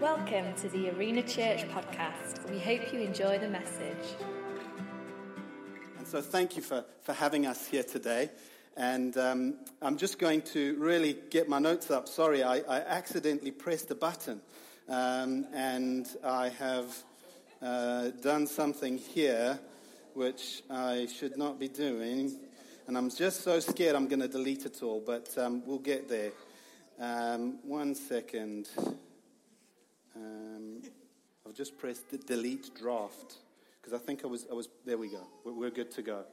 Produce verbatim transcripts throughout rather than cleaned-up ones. Welcome to the Arena Church podcast. We hope you enjoy the message. And so thank you for, for having us here today. And um, I'm just going to really get my notes up. Sorry, I, I accidentally pressed a button. Um, and I have uh, done something here which I should not be doing. And I'm just so scared I'm going to delete it all, but um, we'll get there. Um, one second. Um, I've just pressed the delete draft because I think I was, I was, there we go. We're, we're good to go.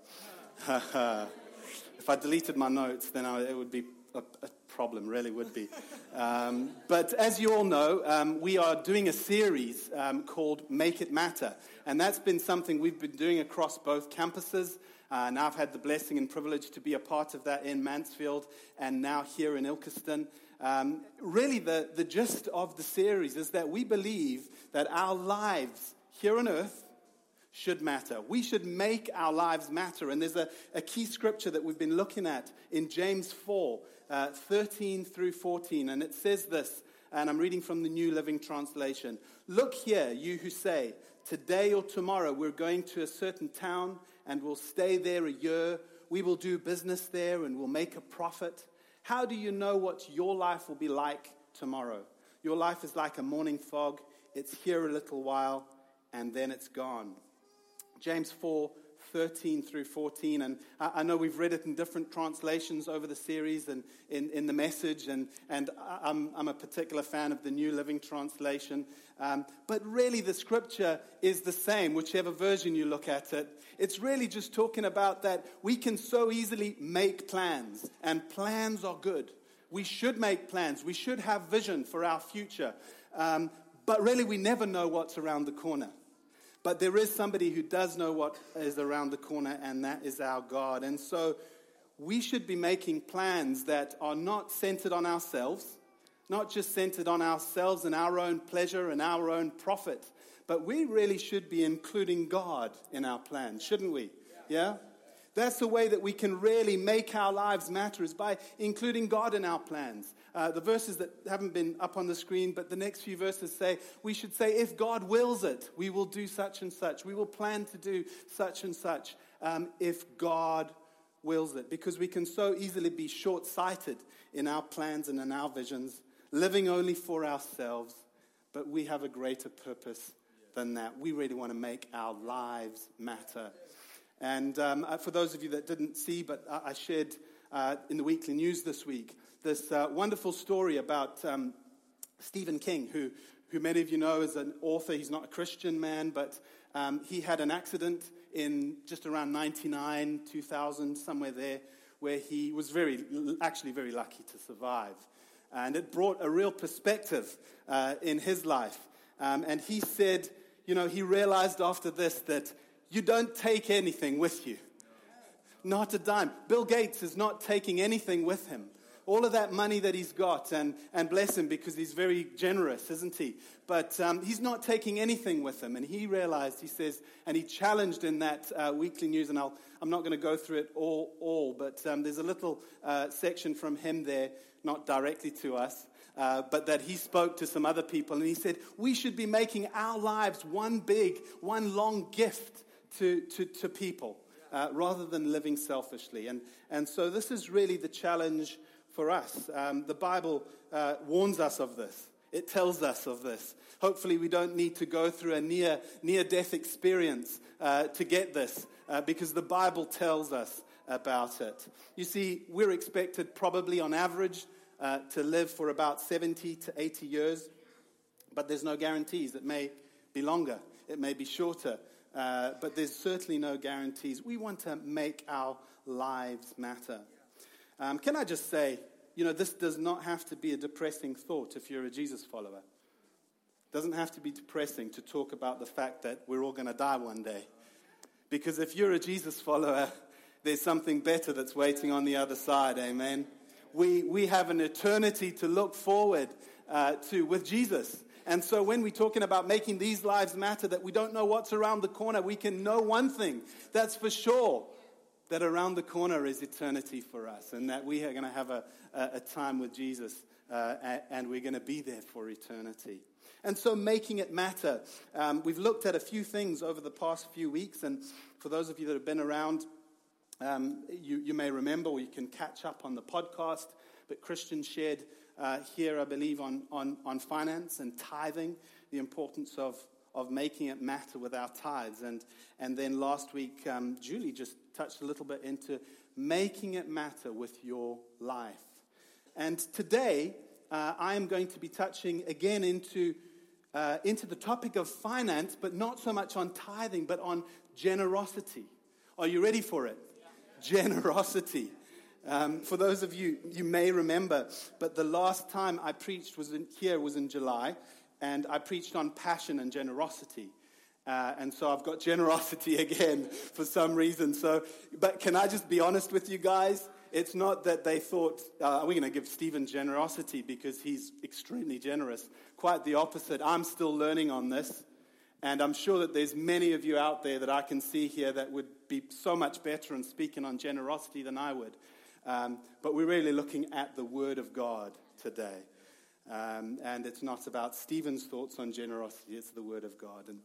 If I deleted my notes, then I, it would be a, a problem, really would be. Um, but as you all know, um, we are doing a series um, called Make It Matter. And that's been something we've been doing across both campuses. Uh, and I've had the blessing and privilege to be a part of that in Mansfield and now here in Ilkeston. Um, really, the, the gist of the series is that we believe that our lives here on earth should matter. We should make our lives matter. And there's a, a key scripture that we've been looking at in James four, uh, thirteen through fourteen. And it says this, and I'm reading from the New Living Translation. Look here, you who say, today or tomorrow we're going to a certain town and we'll stay there a year. We will do business there and we'll make a profit. How do you know what your life will be like tomorrow? Your life is like a morning fog. It's here a little while, and then it's gone. James four, thirteen through fourteen. And I know we've read it in different translations over the series and in, in the message. And, and I'm, I'm a particular fan of the New Living Translation. Um, but really the scripture is the same, whichever version you look at it. It's really just talking about that we can so easily make plans, and plans are good. We should make plans. We should have vision for our future. Um, but really we never know what's around the corner. But there is somebody who does know what is around the corner, and that is our God. And so we should be making plans that are not centered on ourselves, not just centered on ourselves and our own pleasure and our own profit, but we really should be including God in our plans, shouldn't we? Yeah? That's the way that we can really make our lives matter, is by including God in our plans. Uh, the verses that haven't been up on the screen, but the next few verses say, we should say, if God wills it, we will do such and such. We will plan to do such and such, um, if God wills it. Because we can so easily be short-sighted in our plans and in our visions, living only for ourselves. But we have a greater purpose than that. We really want to make our lives matter. And um, for those of you that didn't see, but I shared Uh, in the weekly news this week, this uh, wonderful story about um, Stephen King, who, who many of you know is an author. He's not a Christian man, but um, he had an accident in just around ninety-nine, two thousand, somewhere there, where he was very, actually very lucky to survive. And it brought a real perspective uh, in his life. Um, and he said, you know, he realized after this that you don't take anything with you. Not a dime. Bill Gates is not taking anything with him. All of that money that he's got, and, and bless him because he's very generous, isn't he? But um, he's not taking anything with him. And he realized, he says, and he challenged in that uh, weekly news, and I'll, I'm not going to go through it all, all but um, there's a little uh, section from him there, not directly to us, uh, but that he spoke to some other people, and he said, we should be making our lives one big, one long gift to, to, to people. Uh, rather than living selfishly. And and so this is really the challenge for us. Um, the Bible uh, warns us of this. It tells us of this. Hopefully we don't need to go through a near, near-death experience uh, to get this, uh, because the Bible tells us about it. You see, we're expected probably on average uh, to live for about seventy to eighty years, but there's no guarantees. It may be longer. It may be shorter. Uh, but there's certainly no guarantees. We want to make our lives matter. Um, can I just say, you know, this does not have to be a depressing thought if you're a Jesus follower. It doesn't have to be depressing to talk about the fact that we're all going to die one day. Because if you're a Jesus follower, there's something better that's waiting on the other side, amen? We, we have an eternity to look forward uh, to with Jesus. And so when we're talking about making these lives matter, that we don't know what's around the corner, we can know one thing, that's for sure, that around the corner is eternity for us, and that we are going to have a, a, a time with Jesus uh, and we're going to be there for eternity. And so making it matter. Um, we've looked at a few things over the past few weeks, and for those of you that have been around, um, you, you may remember, or you can catch up on the podcast, but Christian shared uh, here, I believe, on, on, on finance and tithing, the importance of of making it matter with our tithes. And and then last week, um, Julie just touched a little bit into making it matter with your life. And today, uh, I am going to be touching again into, uh, into the topic of finance, but not so much on tithing, but on generosity. Are you ready for it? Yeah. Generosity. Um, for those of you, you may remember, but the last time I preached was in, here was in July, and I preached on passion and generosity. Uh, and so I've got generosity again for some reason. So, but can I just be honest with you guys? It's not that they thought, uh, we're going to give Stephen generosity because he's extremely generous. Quite the opposite. I'm still learning on this. And I'm sure that there's many of you out there that I can see here that would be so much better in speaking on generosity than I would. Um, but we're really looking at the Word of God today. Um, and it's not about Stephen's thoughts on generosity. It's the Word of God. And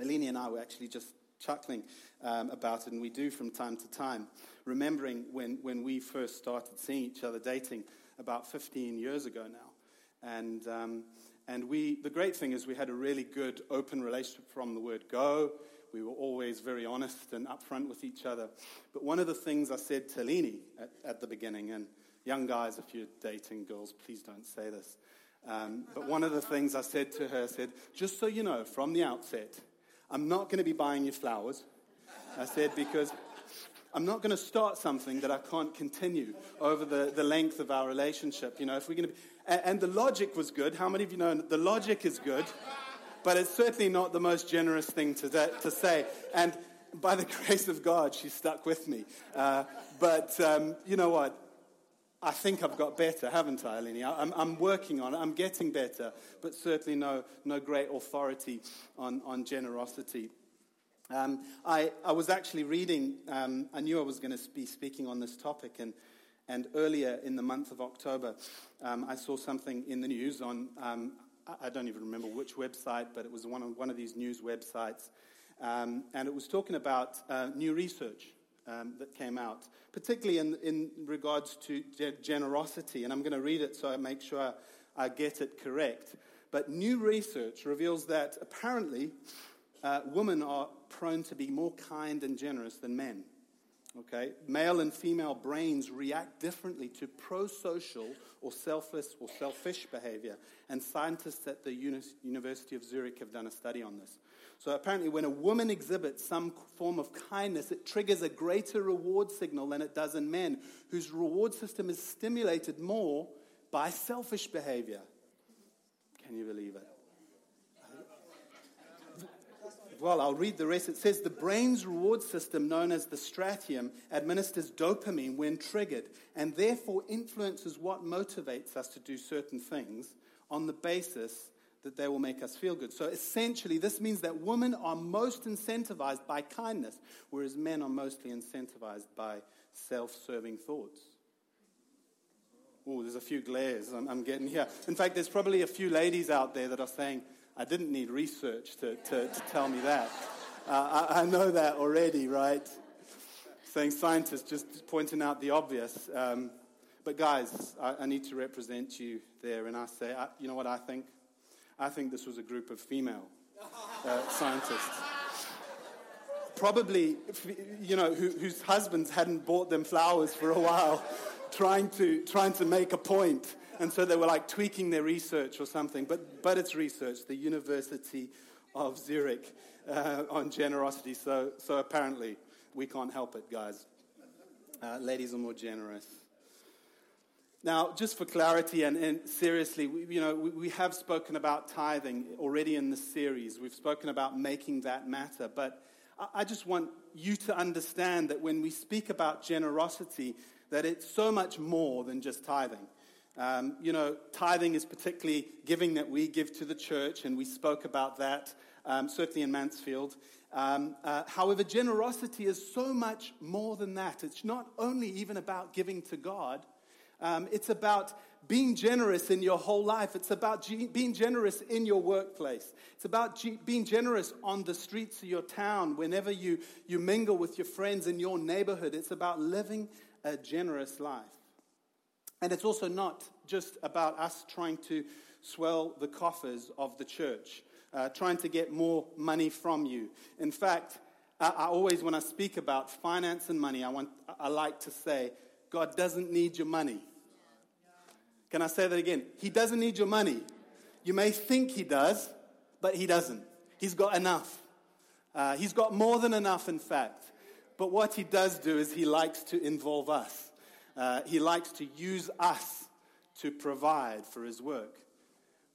Eleni and I were actually just chuckling um, about it, and we do from time to time, remembering when, when we first started seeing each other dating about fifteen years ago now. And um, and we the great thing is we had a really good open relationship from the word go. We were always very honest and upfront with each other. But one of the things I said to Eleni at, at the beginning, and young guys, if you're dating girls, please don't say this. Um, but one of the things I said to her, I said, just so you know, from the outset, I'm not going to be buying you flowers. I said, because I'm not going to start something that I can't continue over the, the length of our relationship. You know, if we're going to be, and, and the logic was good. How many of you know the logic is good, but it's certainly not the most generous thing to to say. And by the grace of God, she stuck with me. Uh, but um, you know what? I think I've got better, haven't I, Eleni? I'm, I'm working on it. I'm getting better, but certainly no no great authority on, on generosity. Um, I, I was actually reading, um, I knew I was going to be speaking on this topic, and and earlier in the month of October, um, I saw something in the news on, um, I don't even remember which website, but it was one of, one of these news websites, um, and it was talking about uh, new research. Um, that came out, particularly in, in regards to ge- generosity. And I'm going to read it so I make sure I, I get it correct. But new research reveals that apparently uh, women are prone to be more kind and generous than men. Okay, male and female brains react differently to pro-social or selfless or selfish behavior. And scientists at the Uni- University of Zurich have done a study on this. So apparently when a woman exhibits some form of kindness, it triggers a greater reward signal than it does in men, whose reward system is stimulated more by selfish behavior. Can you believe it? Well, I'll read the rest. It says, the brain's reward system, known as the striatum, administers dopamine when triggered, and therefore influences what motivates us to do certain things on the basis that they will make us feel good. So essentially, this means that women are most incentivized by kindness, whereas men are mostly incentivized by self-serving thoughts. Oh, there's a few glares I'm, I'm getting here. In fact, there's probably a few ladies out there that are saying, I didn't need research to, to, to tell me that. Uh, I, I know that already, right? Saying scientists, just pointing out the obvious. Um, but guys, I, I need to represent you there, and I say, I, you know what I think? I think this was a group of female uh, scientists. Probably, you know, who, whose husbands hadn't bought them flowers for a while, trying to trying to make a point. And so they were like tweaking their research or something. But but it's research, the University of Zurich uh, on generosity. So, so apparently we can't help it, guys. Uh, ladies are more generous. Now, just for clarity and, and seriously, we, you know, we, we have spoken about tithing already in this series. We've spoken about making that matter. But I, I just want you to understand that when we speak about generosity, that it's so much more than just tithing. Um, you know, tithing is particularly giving that we give to the church, and we spoke about that, um, certainly in Mansfield. Um, uh, however, generosity is so much more than that. It's not only even about giving to God, Um, it's about being generous in your whole life. It's about ge- being generous in your workplace. It's about ge- being generous on the streets of your town, whenever you, you mingle with your friends in your neighborhood. It's about living a generous life. And it's also not just about us trying to swell the coffers of the church, uh, trying to get more money from you. In fact, I, I always, when I speak about finance and money, I want I like to say, God doesn't need your money. Can I say that again? He doesn't need your money. You may think he does, but he doesn't. He's got enough. Uh, he's got more than enough, in fact. But what he does do is he likes to involve us. Uh, he likes to use us to provide for his work.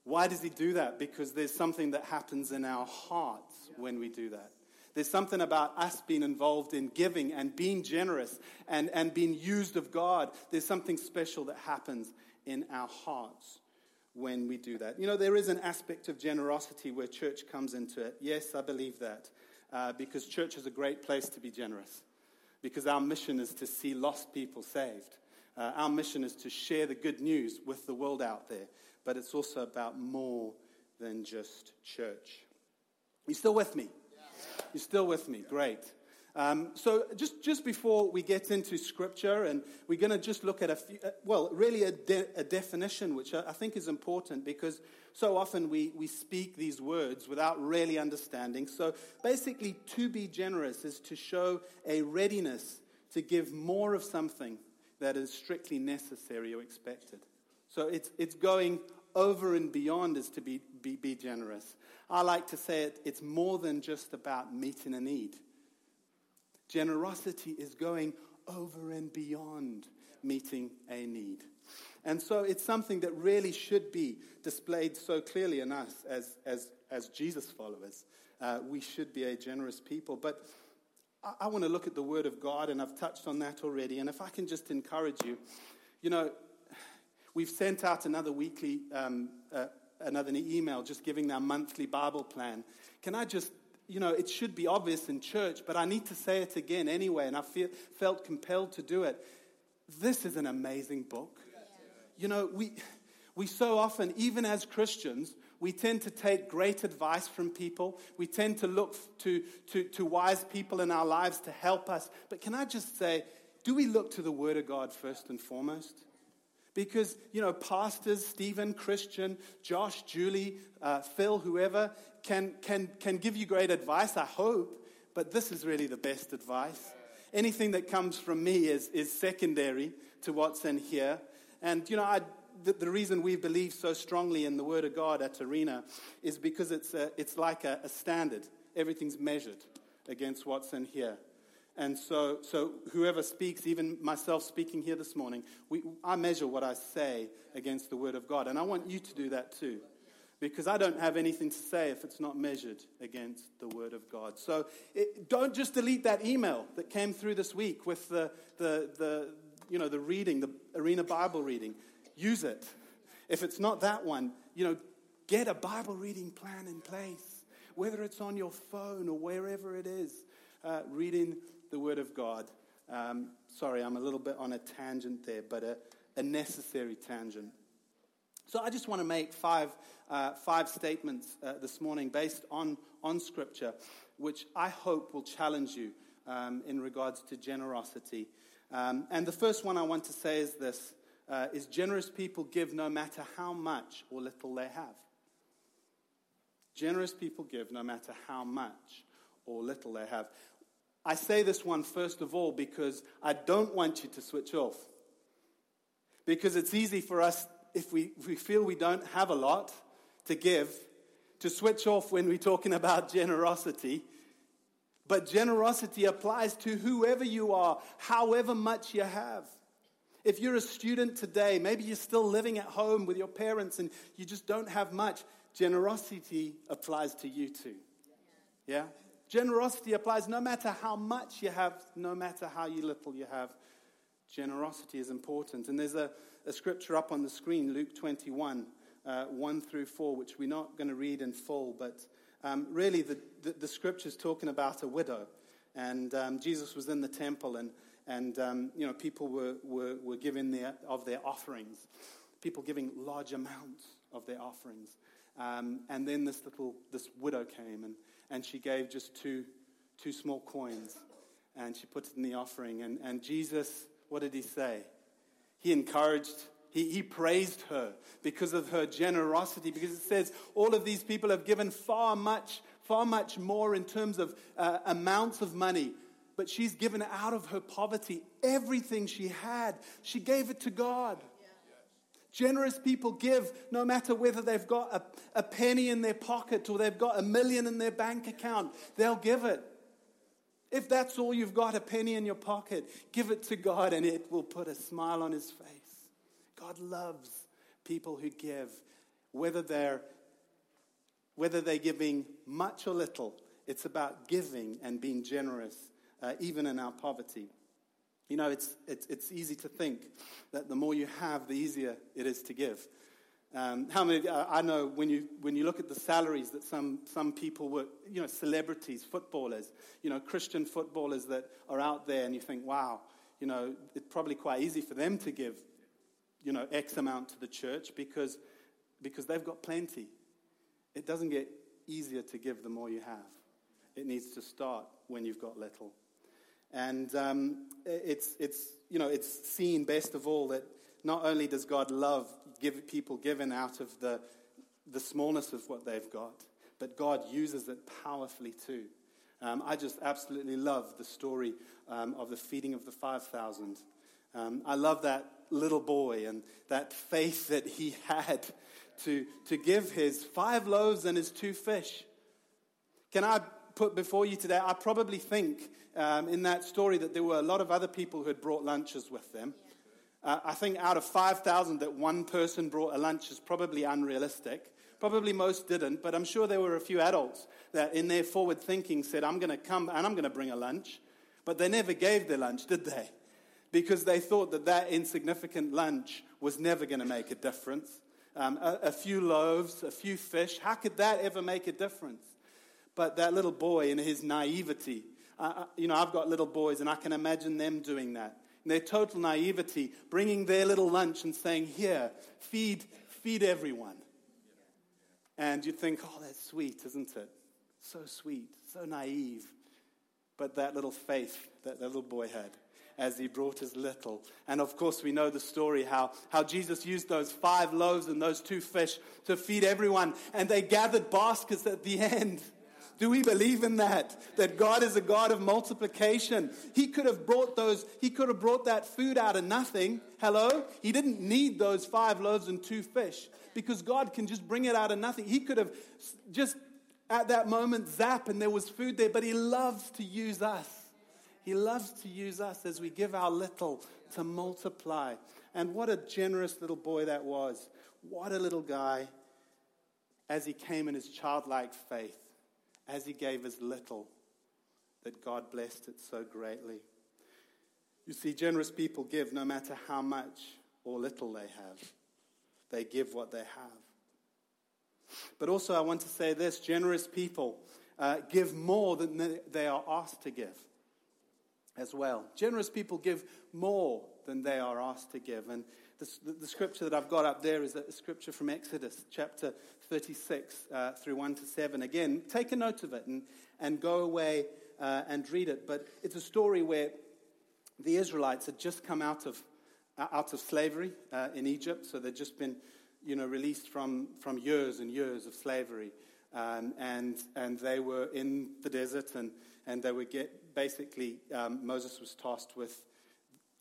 Why does he do that? Because there's something that happens in our hearts when we do that. There's something about us being involved in giving and being generous and, and being used of God. There's something special that happens in our hearts when we do that. You know, there is an aspect of generosity where church comes into it. Yes, I believe that. Uh, because church is a great place to be generous. Because our mission is to see lost people saved. Uh, our mission is to share the good news with the world out there. But it's also about more than just church. You still with me? Yeah. You're still with me? Yeah. Great. Um, so just, just before we get into Scripture, and we're going to just look at a few, uh, well, really a, de- a definition, which I, I think is important because so often we, we speak these words without really understanding. So basically, to be generous is to show a readiness to give more of something that is strictly necessary or expected. So it's it's going over and beyond is to be, be, be generous. I like to say it, it's more than just about meeting a need. Generosity is going over and beyond meeting a need. And so it's something that really should be displayed so clearly in us as as, as Jesus followers. Uh, we should be a generous people. But I, I want to look at the Word of God, and I've touched on that already. And if I can just encourage you, you know, we've sent out another weekly, um, uh, another email just giving our monthly Bible plan. Can I just... You know, it should be obvious in church, but I need to say it again anyway, and I feel, felt compelled to do it. This is an amazing book. Yeah. You know, we we so often, even as Christians, we tend to take great advice from people. We tend to look to, to, to wise people in our lives to help us. But can I just say, do we look to the Word of God first and foremost? Because, you know, pastors, Stephen, Christian, Josh, Julie, uh, Phil, whoever, can can can give you great advice, I hope. But this is really the best advice. Anything that comes from me is, is secondary to what's in here. And, you know, I, the, the reason we believe so strongly in the Word of God at Arena is because it's, a, it's like a, a standard. Everything's measured against what's in here. And so so whoever speaks, even myself speaking here this morning, we, I measure what I say against the Word of God. And I want you to do that too. Because I don't have anything to say if it's not measured against the Word of God. So it, don't just delete that email that came through this week with the, the, the you know the reading, the Arena Bible reading. Use it. If it's not that one, you know, get a Bible reading plan in place. Whether it's on your phone or wherever it is, uh, reading the Word of God. Um, sorry, I'm a little bit on a tangent there, but a, a necessary tangent. So I just want to make five uh, five statements uh, this morning based on, on Scripture, which I hope will challenge you um, in regards to generosity. Um, and the first one I want to say is this, uh, is generous people give no matter how much or little they have. Generous people give no matter how much or little they have. I say this one first of all because I don't want you to switch off. Because it's easy for us, if we, if we feel we don't have a lot to give, to switch off when we're talking about generosity. But generosity applies to whoever you are, however much you have. If you're a student today, maybe you're still living at home with your parents and you just don't have much, generosity applies to you too. Yeah? Generosity applies no matter how much you have, no matter how you little you have. Generosity is important. And there's a, a scripture up on the screen, Luke twenty-one, uh, one through four, which we're not going to read in full. But um, really, the, the, the scripture's talking about a widow. And um, Jesus was in the temple, and, and um, you know, people were were, were giving their, of their offerings, people giving large amounts of their offerings, um, and then this little this widow came and, and she gave just two two small coins, and she put it in the offering, and, and Jesus, what did he say? He encouraged. He, he praised her because of her generosity, because it says all of these people have given far much, far much more in terms of uh, amounts of money. But she's given out of her poverty everything she had. She gave it to God. Yeah. Generous people give no matter whether they've got a, a penny in their pocket or they've got a million in their bank account. They'll give it. If that's all you've got, a penny in your pocket, give it to God and it will put a smile on his face. God loves people who give, whether they're whether they're giving much or little. It's about giving and being generous, uh, even in our poverty. You know, it's, it's it's easy to think that the more you have, the easier it is to give. Um, how many? Uh, I know when you when you look at the salaries that some some people work, you know, celebrities, footballers, you know, Christian footballers that are out there, and you think, wow, you know, it's probably quite easy for them to give, you know, X amount to the church because because they've got plenty. It doesn't get easier to give the more you have. It needs to start when you've got little. And um, it's it's you know it's seen best of all that not only does God love give people given out of the the smallness of what they've got, but God uses it powerfully too. Um, I just absolutely love the story um, of the feeding of the five thousand. Um, I love that little boy and that faith that he had to to give his five loaves and his two fish. Can I put before you today, I probably think um, in that story that there were a lot of other people who had brought lunches with them. Uh, I think out of five thousand that one person brought a lunch is probably unrealistic. Probably most didn't, but I'm sure there were a few adults that in their forward thinking said, I'm going to come and I'm going to bring a lunch. But they never gave their lunch, did they? Because they thought that that insignificant lunch was never going to make a difference. Um, a, a few loaves, a few fish, how could that ever make a difference? But that little boy in his naivety, uh, you know, I've got little boys and I can imagine them doing that. In their total naivety, bringing their little lunch and saying, here, feed, feed everyone. And you think, oh, that's sweet, isn't it? So sweet, so naive. But that little faith that that little boy had as he brought his little. And of course we know the story how, how Jesus used those five loaves and those two fish to feed everyone. And they gathered baskets at the end. Do we believe in that? That God is a God of multiplication. He could have brought those, he could have brought that food out of nothing. Hello? He didn't need those five loaves and two fish because God can just bring it out of nothing. He could have just at that moment zap and there was food there, but he loves to use us. He loves to use us as we give our little to multiply. And what a generous little boy that was. What a little guy as he came in his childlike faith, as he gave his little, that God blessed it so greatly. You see, generous people give no matter how much or little they have. They give what they have. But also I want to say this, generous people uh, give more than they are asked to give. As well, generous people give more than they are asked to give. And this, the, the scripture that I've got up there is a scripture from Exodus chapter thirty-six uh, through one to seven. Again, take a note of it and, and go away uh, and read it. But it's a story where the Israelites had just come out of uh, out of slavery uh, in Egypt, so they'd just been, you know, released from from years and years of slavery, um, and and they were in the desert and and they were get. Basically, um, Moses was tasked with,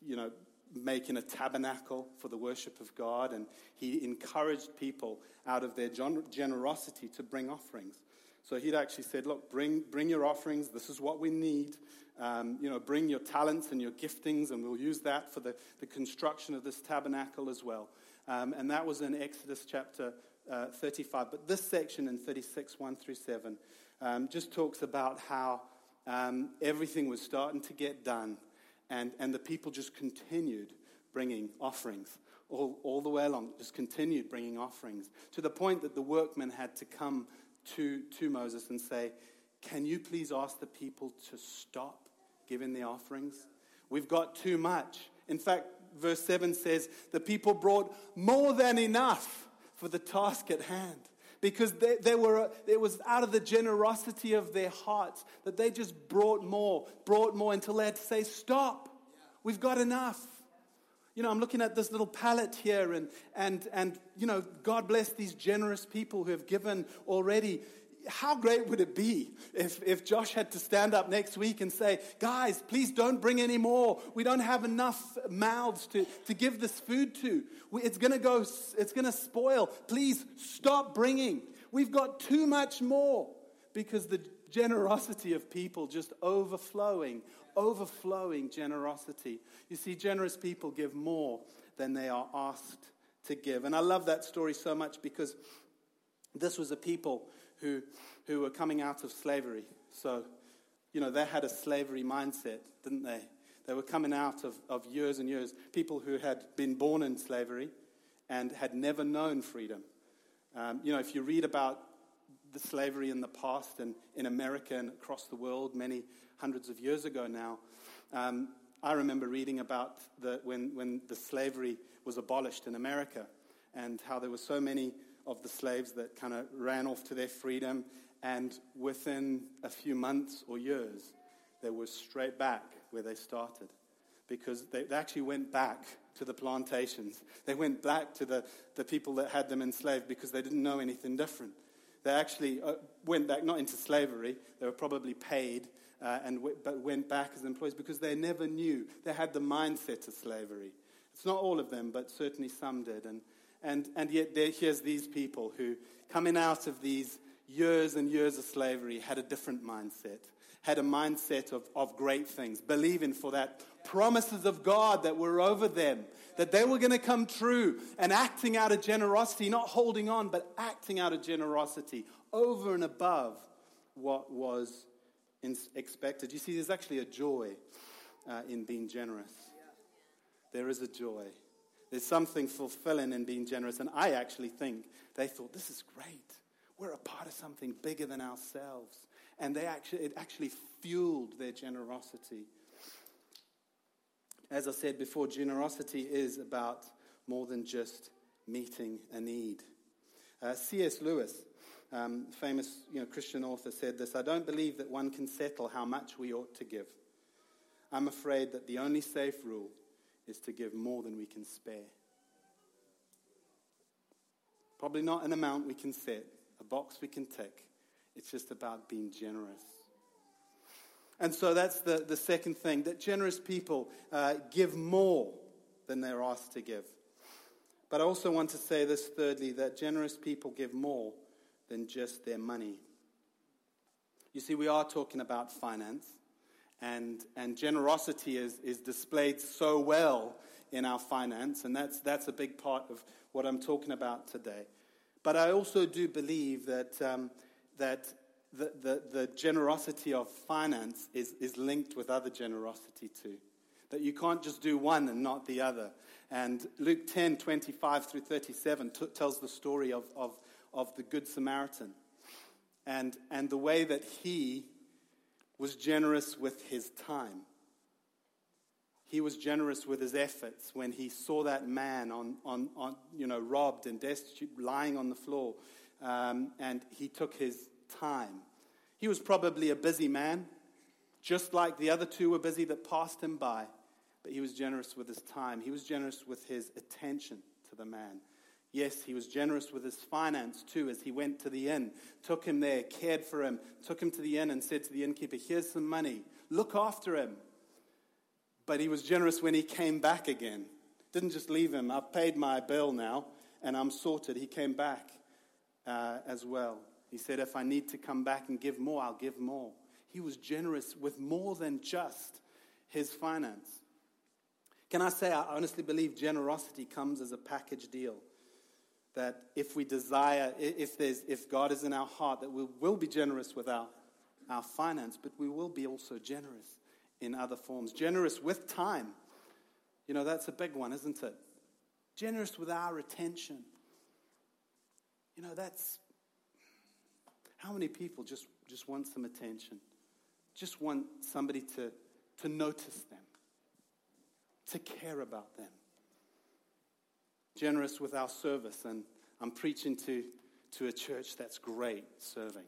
you know, making a tabernacle for the worship of God, and he encouraged people out of their generosity to bring offerings. So he'd actually said, look, bring bring your offerings. This is what we need. Um, you know, bring your talents and your giftings, and we'll use that for the, the construction of this tabernacle as well. Um, and that was in Exodus chapter uh, thirty-five. But this section in thirty-six, one through seven, um, just talks about how Um, everything was starting to get done, and, and the people just continued bringing offerings all, all the way along, just continued bringing offerings to the point that the workmen had to come to, to Moses and say, can you please ask the people to stop giving their offerings? We've got too much. In fact, verse seven says, the people brought more than enough for the task at hand. Because they, they were, it was out of the generosity of their hearts that they just brought more, brought more until they had to say, stop, we've got enough. You know, I'm looking at this little palette here and, and, and you know, God bless these generous people who have given already. How great would it be if, if Josh had to stand up next week and say, guys, please don't bring any more. We don't have enough mouths to, to give this food to. We, it's going to go, it's going to spoil. Please stop bringing. We've got too much more because the generosity of people just overflowing, overflowing generosity. You see, generous people give more than they are asked to give. And I love that story so much because this was a people who who were coming out of slavery. So, you know, they had a slavery mindset, didn't they? They were coming out of, of years and years. People who had been born in slavery and had never known freedom. Um, you know, if you read about the slavery in the past and in America and across the world many hundreds of years ago now. Um, I remember reading about the, when, when the slavery was abolished in America and how there were so many of the slaves that kind of ran off to their freedom, and within a few months or years, they were straight back where they started because they, they actually went back to the plantations. They went back to the, the people that had them enslaved because they didn't know anything different. They actually went back, not into slavery, they were probably paid, uh, and w- but went back as employees because they never knew. They had the mindset of slavery. It's not all of them, but certainly some did. And and, and yet there, here's these people who, coming out of these years and years of slavery, had a different mindset, had a mindset of, of great things, believing for that promises of God that were over them, that they were going to come true, and acting out of generosity, not holding on, but acting out of generosity over and above what was expected. You see, there's actually a joy uh, in being generous. There is a joy. There's something fulfilling in being generous. And I actually think they thought, this is great. We're a part of something bigger than ourselves. And they actually, it actually fueled their generosity. As I said before, generosity is about more than just meeting a need. Uh, C S Lewis, um, famous you know, Christian author, said this, I don't believe that one can settle how much we ought to give. I'm afraid that the only safe rule is to give more than we can spare. Probably not an amount we can set, a box we can tick. It's just about being generous. And so that's the, the second thing, that generous people uh, give more than they're asked to give. But I also want to say this thirdly, that generous people give more than just their money. You see, we are talking about finance, and and generosity is, is displayed so well in our finance, and that's that's a big part of what I'm talking about today. But I also do believe that um, that The, the, the generosity of finance is, is linked with other generosity too. That you can't just do one and not the other. And Luke ten, twenty-five through thirty-seven t- tells the story of, of, of the Good Samaritan. And, and the way that he was generous with his time. He was generous with his efforts when he saw that man on, on, on you know, robbed and destitute, lying on the floor. Um, and he took his time. He was probably a busy man, just like the other two were busy that passed him by, but he was generous with his time. He was generous with his attention to the man. Yes, he was generous with his finance too, as he went to the inn, took him there, cared for him, took him to the inn and said to the innkeeper, here's some money, look after him. But he was generous when he came back again. Didn't just leave him, I've paid my bill now and I'm sorted. He came back uh, as well. He said, if I need to come back and give more, I'll give more. He was generous with more than just his finance. Can I say, I honestly believe generosity comes as a package deal. That if we desire, if there's, if God is in our heart, that we will be generous with our, our finance, but we will be also generous in other forms. Generous with time. You know, that's a big one, isn't it? Generous with our attention. You know, that's... How many people just, just want some attention? Just want somebody to, to notice them, to care about them. Generous with our service, and I'm preaching to, to a church that's great serving.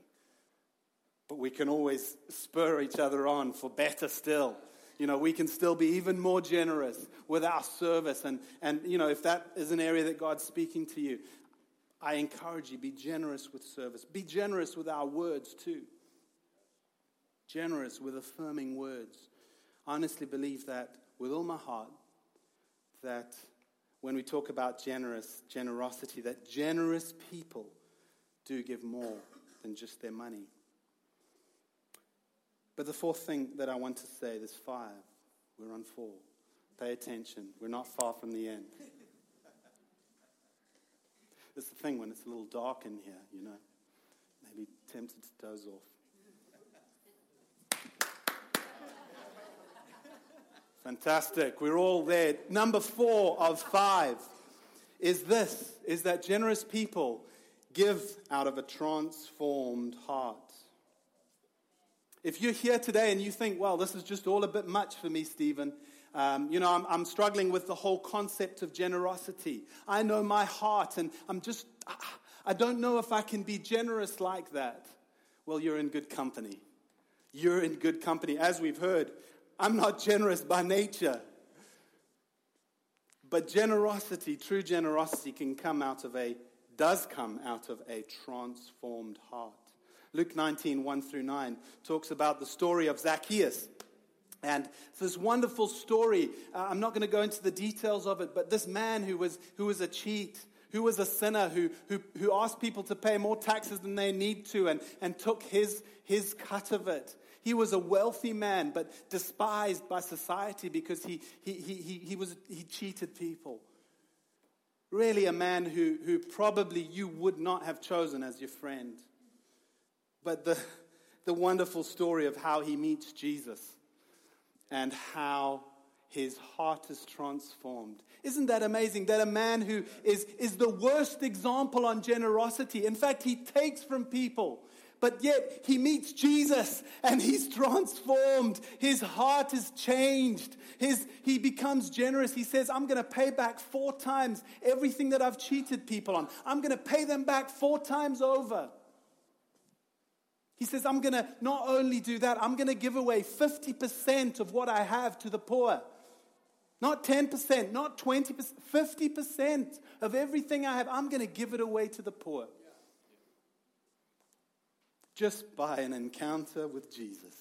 But we can always spur each other on for better still. You know, we can still be even more generous with our service. And, and you know, if that is an area that God's speaking to you, I encourage you, be generous with service. Be generous with our words too. Generous with affirming words. I honestly believe that with all my heart, that when we talk about generous, generosity, that generous people do give more than just their money. But the fourth thing that I want to say, there's five. We're on four. Pay attention. We're not far from the end. That's the thing when it's a little dark in here, you know. Maybe tempted to doze off. Fantastic. We're all there. Number four of five is this, is that generous people give out of a transformed heart. If you're here today and you think, well, this is just all a bit much for me, Stephen. Um, you know, I'm, I'm struggling with the whole concept of generosity. I know my heart, and I'm just, I, I don't know if I can be generous like that. Well, you're in good company. You're in good company. As we've heard, I'm not generous by nature. But generosity, true generosity, can come out of a, does come out of a transformed heart. Luke nineteen, one through nine, talks about the story of Zacchaeus. And it's this wonderful story. Uh, I'm not going to go into the details of it, but this man who was who was a cheat, who was a sinner, who who, who asked people to pay more taxes than they need to, and, and took his his cut of it. He was a wealthy man, but despised by society because he he he he, he was he cheated people. Really, a man who who probably you would not have chosen as your friend. But the the wonderful story of how he meets Jesus. And how his heart is transformed. Isn't that amazing? That a man who is, is the worst example on generosity. In fact, he takes from people. But yet, he meets Jesus and he's transformed. His heart is changed. His, he becomes generous. He says, I'm going to pay back four times everything that I've cheated people on. I'm going to pay them back four times over. He says, I'm going to not only do that, I'm going to give away fifty percent of what I have to the poor. Not ten percent, not twenty percent, fifty percent of everything I have, I'm going to give it away to the poor. Just by an encounter with Jesus.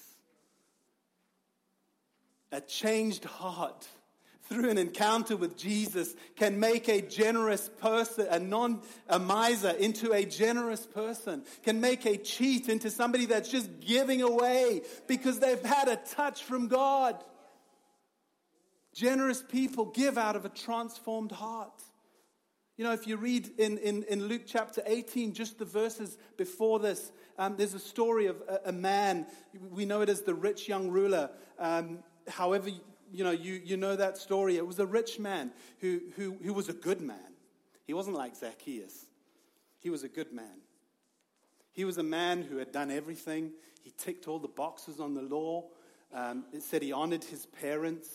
A changed heart through an encounter with Jesus can make a generous person, a non, a miser into a generous person, can make a cheat into somebody that's just giving away because they've had a touch from God. Generous people give out of a transformed heart. You know, if you read in, in, in Luke chapter eighteen, just the verses before this, um, there's a story of a, a man, we know it as the rich young ruler, um, however You know, you, you know that story. It was a rich man who, who, who was a good man. He wasn't like Zacchaeus. He was a good man. He was a man who had done everything. He ticked all the boxes on the law. Um, it said he honored his parents.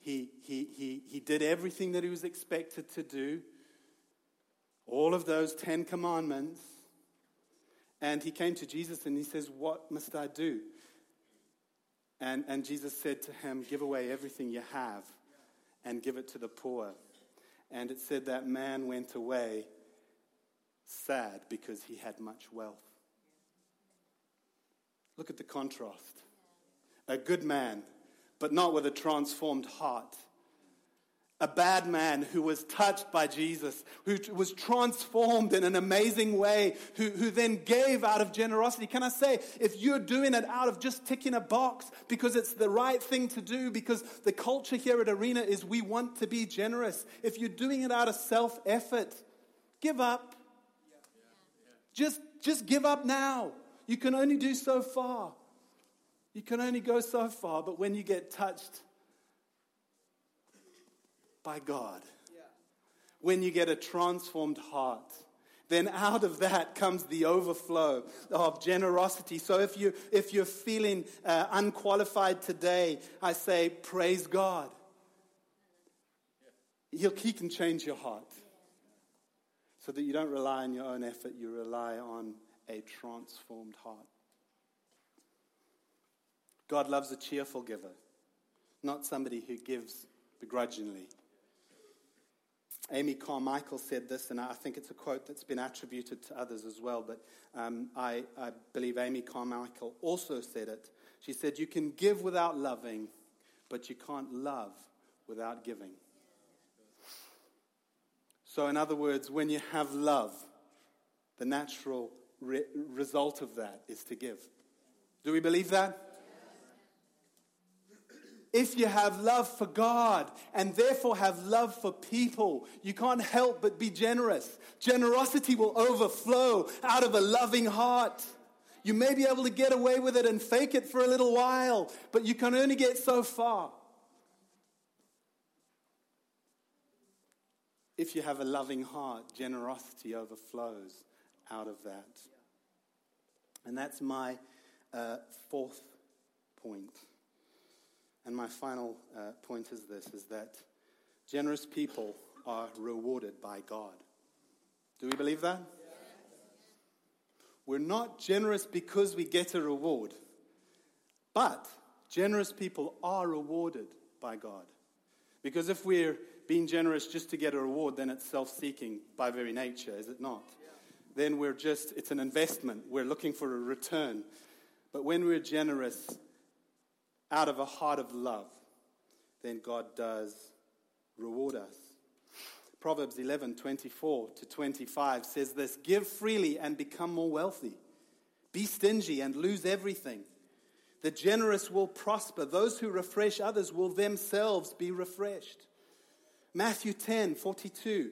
He, he, he, he did everything that he was expected to do. All of those Ten Commandments. And he came to Jesus and he says, what must I do? And, and Jesus said to him, give away everything you have and give it to the poor. And it said that man went away sad because he had much wealth. Look at the contrast. A good man, but not with a transformed heart. A bad man who was touched by Jesus, who was transformed in an amazing way, who, who then gave out of generosity. Can I say, if you're doing it out of just ticking a box because it's the right thing to do, because the culture here at Arena is we want to be generous. If you're doing it out of self-effort, give up. Yeah. Yeah. Just, just give up now. You can only do so far. You can only go so far, but when you get touched by God. When you get a transformed heart, then out of that comes the overflow of generosity. So if you if you're feeling uh, unqualified today, I say praise God. He'll, he can change your heart so that you don't rely on your own effort. You rely on a transformed heart. God loves a cheerful giver, not somebody who gives begrudgingly. Amy Carmichael said this, and I think it's a quote that's been attributed to others as well, but um, I, I believe Amy Carmichael also said it. She said, "You can give without loving, but you can't love without giving." So in other words, when you have love, the natural re- result of that is to give. Do we believe that? If you have love for God and therefore have love for people, you can't help but be generous. Generosity will overflow out of a loving heart. You may be able to get away with it and fake it for a little while, but you can only get so far. If you have a loving heart, generosity overflows out of that. And that's my uh, fourth point. And my final uh, point is this, is that generous people are rewarded by God. Do we believe that? Yes. We're not generous because we get a reward, but generous people are rewarded by God. Because if we're being generous just to get a reward, then it's self-seeking by very nature, is it not? Yeah. Then we're just, it's an investment. We're looking for a return. But when we're generous out of a heart of love, then God does reward us. Proverbs eleven, twenty-four to twenty-five says this: "Give freely and become more wealthy. Be stingy and lose everything. The generous will prosper. Those who refresh others will themselves be refreshed." Matthew ten, forty-two.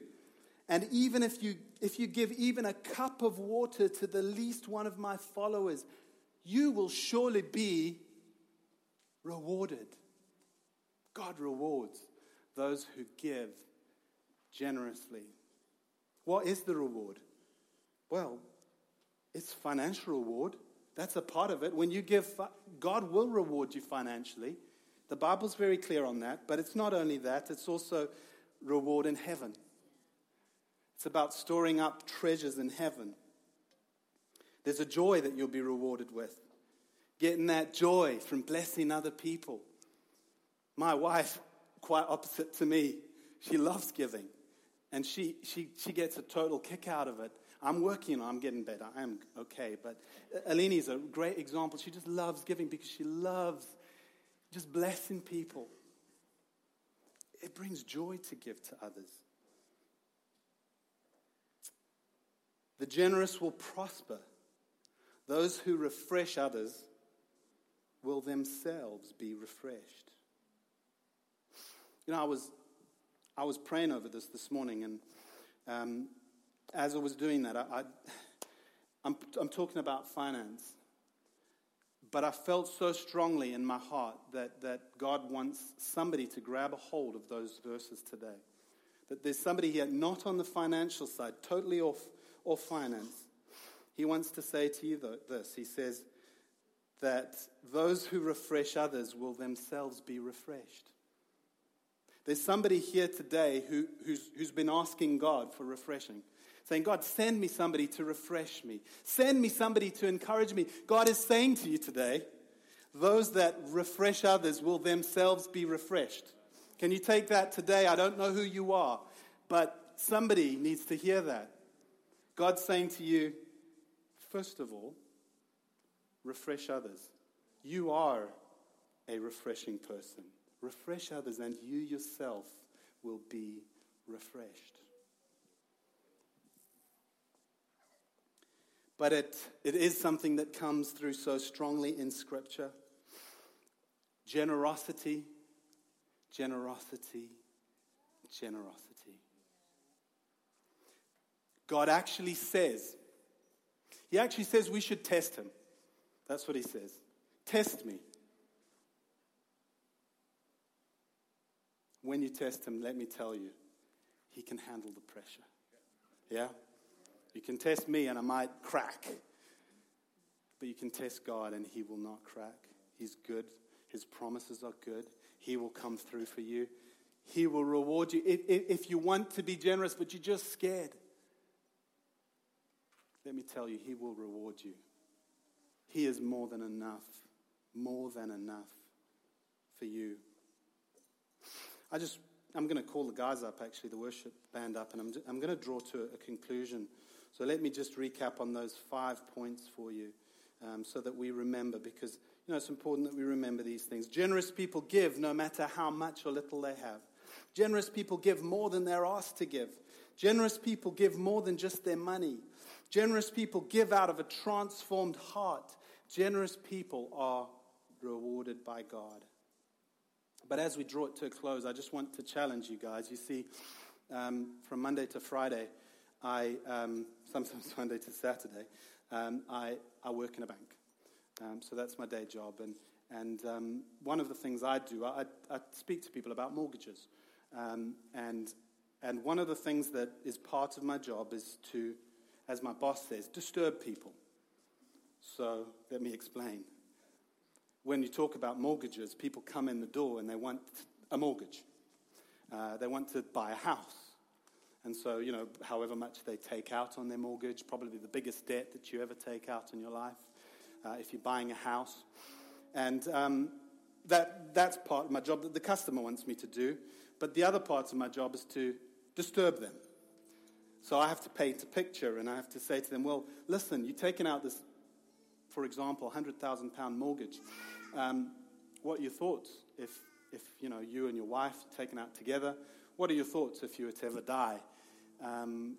"And even if you if you give even a cup of water to the least one of my followers, you will surely be rewarded." God rewards those who give generously. What is the reward? Well, it's financial reward. That's a part of it. When you give, God will reward you financially. The Bible's very clear on that. But it's not only that, it's also reward in heaven. It's about storing up treasures in heaven. There's a joy that you'll be rewarded with. Getting that joy from blessing other people. My wife, quite opposite to me, she loves giving. And she she she gets a total kick out of it. I'm working, I'm getting better, I'm okay. But Eleni's a great example. She just loves giving because she loves just blessing people. It brings joy to give to others. The generous will prosper. Those who refresh others will themselves be refreshed. You know, I was I was praying over this this morning, and um, as I was doing that, I, I, I'm I'm talking about finance, but I felt so strongly in my heart that that God wants somebody to grab a hold of those verses today. That there's somebody here not on the financial side, totally off off finance. He wants to say to you though, this. He says that those who refresh others will themselves be refreshed. There's somebody here today who, who's, who's been asking God for refreshing, saying, "God, send me somebody to refresh me. Send me somebody to encourage me." God is saying to you today, those that refresh others will themselves be refreshed. Can you take that today? I don't know who you are, but somebody needs to hear that. God's saying to you, first of all, refresh others. You are a refreshing person. Refresh others, and you yourself will be refreshed. But it, it is something that comes through so strongly in Scripture. Generosity, generosity, generosity. God actually says, He actually says we should test Him. That's what He says. Test me. When you test Him, let me tell you, He can handle the pressure. Yeah? You can test me and I might crack. But you can test God and He will not crack. He's good. His promises are good. He will come through for you. He will reward you. If, if, if you want to be generous, but you're just scared, let me tell you, he will reward you. He is more than enough, more than enough for you. I just, I'm going to call the guys up, actually, the worship band up, and I'm, I'm going to draw to a conclusion. So let me just recap on those five points for you um, so that we remember, because, you know, it's important that we remember these things. Generous people give no matter how much or little they have. Generous people give more than they're asked to give. Generous people give more than just their money. Generous people give out of a transformed heart. Generous people are rewarded by God. But as we draw it to a close, I just want to challenge you guys. You see, um, from Monday to Friday, I um, sometimes Monday to Saturday, um, I, I work in a bank. Um, so that's my day job. And and um, one of the things I do, I, I speak to people about mortgages. Um, and and one of the things that is part of my job is to, as my boss says, disturb people. So let me explain. When you talk about mortgages, people come in the door and they want a mortgage. Uh, they want to buy a house. And so, you know, however much they take out on their mortgage, probably the biggest debt that you ever take out in your life, uh, if you're buying a house. And um, that that's part of my job that the customer wants me to do. But the other part of my job is to disturb them. So I have to paint a picture and I have to say to them, well, listen, you're taking out this, for example, one hundred thousand pound mortgage. Um, what are your thoughts if, if, you know, you and your wife are taken out together? What are your thoughts if you were to ever die? Um,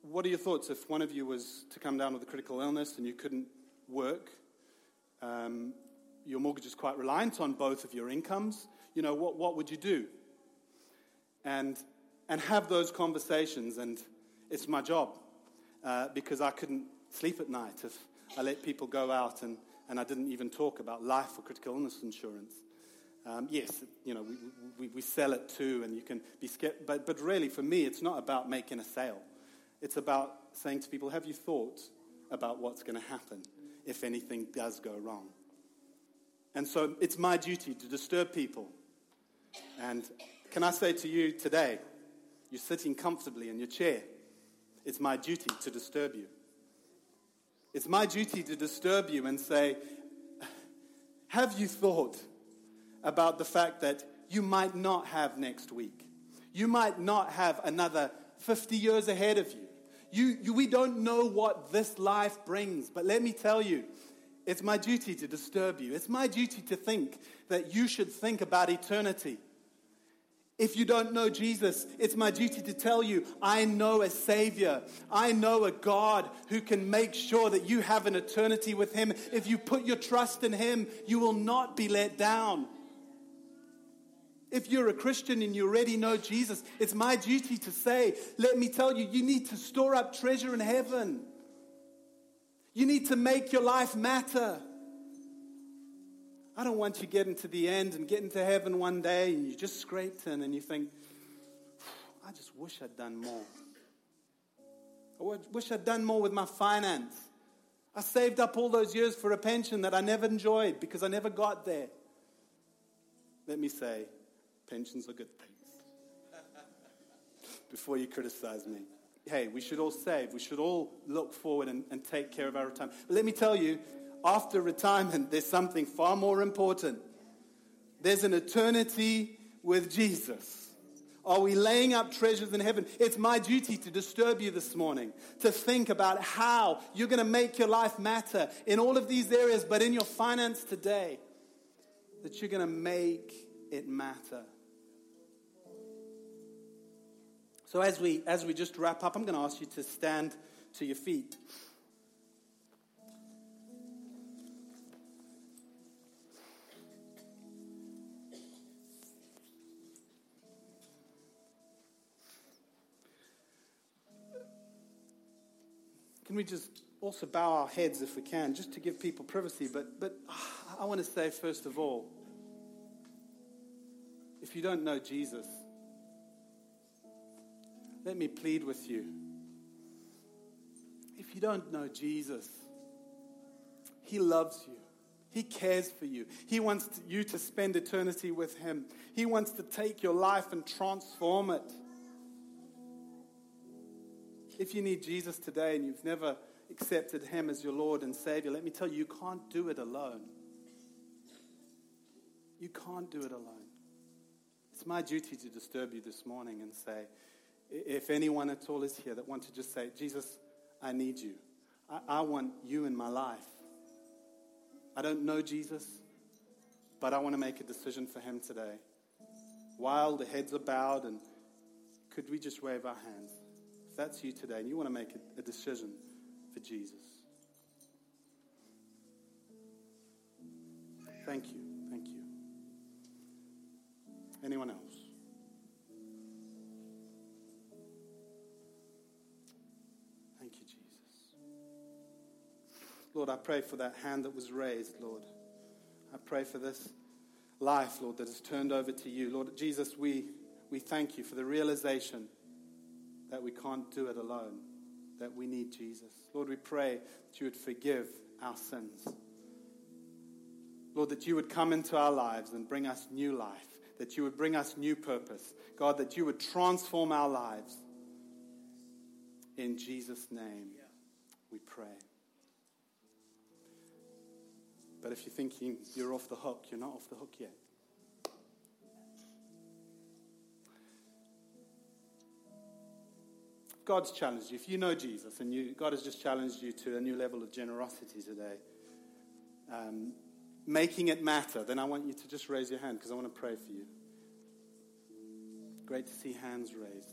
what are your thoughts if one of you was to come down with a critical illness and you couldn't work? Um, your mortgage is quite reliant on both of your incomes. You know, what, what would you do? And and have those conversations. And it's my job uh, because I couldn't sleep at night if I let people go out and, and I didn't even talk about life or critical illness insurance. Um, yes, you know, we, we we sell it too, and you can be scared. But, but really, for me, it's not about making a sale. It's about saying to people, have you thought about what's going to happen if anything does go wrong? And so it's my duty to disturb people. And can I say to you today, you're sitting comfortably in your chair. It's my duty to disturb you. It's my duty to disturb you and say, have you thought about the fact that you might not have next week? You might not have another fifty years ahead of you. You, you. We don't know what this life brings, but let me tell you, it's my duty to disturb you. It's my duty to think that you should think about eternity. If you don't know Jesus, it's my duty to tell you, I know a Savior. I know a God who can make sure that you have an eternity with Him. If you put your trust in Him, you will not be let down. If you're a Christian and you already know Jesus, it's my duty to say, let me tell you, you need to store up treasure in heaven. You need to make your life matter. I don't want you getting to the end and getting to heaven one day and you just scraped in and you think, I just wish I'd done more. I wish I'd done more with my finance. I saved up all those years for a pension that I never enjoyed because I never got there. Let me say, pensions are good things. Before you criticize me. Hey, we should all save. We should all look forward and, and take care of our retirement. But let me tell you, after retirement, there's something far more important. There's an eternity with Jesus. Are we laying up treasures in heaven? It's my duty to disturb you this morning, to think about how you're going to make your life matter in all of these areas, but in your finance today, that you're going to make it matter. So as we as we just wrap up, I'm going to ask you to stand to your feet. Can we just also bow our heads if we can, just to give people privacy? But but I want to say, first of all, if you don't know Jesus, let me plead with you. If you don't know Jesus, He loves you. He cares for you. He wants you to spend eternity with him. He wants to take your life and transform it. If you need Jesus today and you've never accepted him as your Lord and Savior, let me tell you, you can't do it alone. You can't do it alone. It's my duty to disturb you this morning and say, if anyone at all is here that wants to just say, Jesus, I need you. I, I want you in my life. I don't know Jesus, but I want to make a decision for him today. While the heads are bowed, and could we just wave our hands? If that's you today and you want to make a, a decision for Jesus. Thank you. Thank you. Anyone else? Thank you, Jesus. Lord, I pray for that hand that was raised, Lord. I pray for this life, Lord, that is turned over to you. Lord Jesus, we, we thank you for the realization that we can't do it alone, that we need Jesus. Lord, we pray that you would forgive our sins. Lord, that you would come into our lives and bring us new life, that you would bring us new purpose. God, that you would transform our lives. In Jesus' name, we pray. But if you're thinking you're off the hook, you're not off the hook yet. God's challenged you. If you know Jesus and you, God has just challenged you to a new level of generosity today, um, making it matter, then I want you to just raise your hand because I want to pray for you. Great to see hands raised.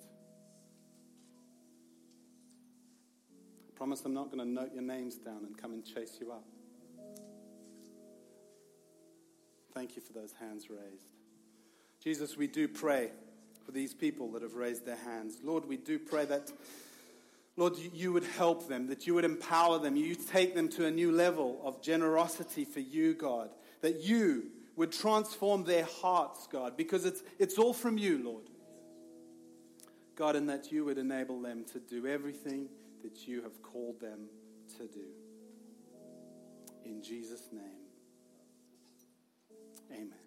I promise I'm not going to note your names down and come and chase you up. Thank you for those hands raised. Jesus, we do pray for these people that have raised their hands. Lord, we do pray that, Lord, you would help them, that you would empower them, you take them to a new level of generosity for you, God, that you would transform their hearts, God, because it's it's all from you, Lord. God, and that you would enable them to do everything that you have called them to do. In Jesus' name. Amen.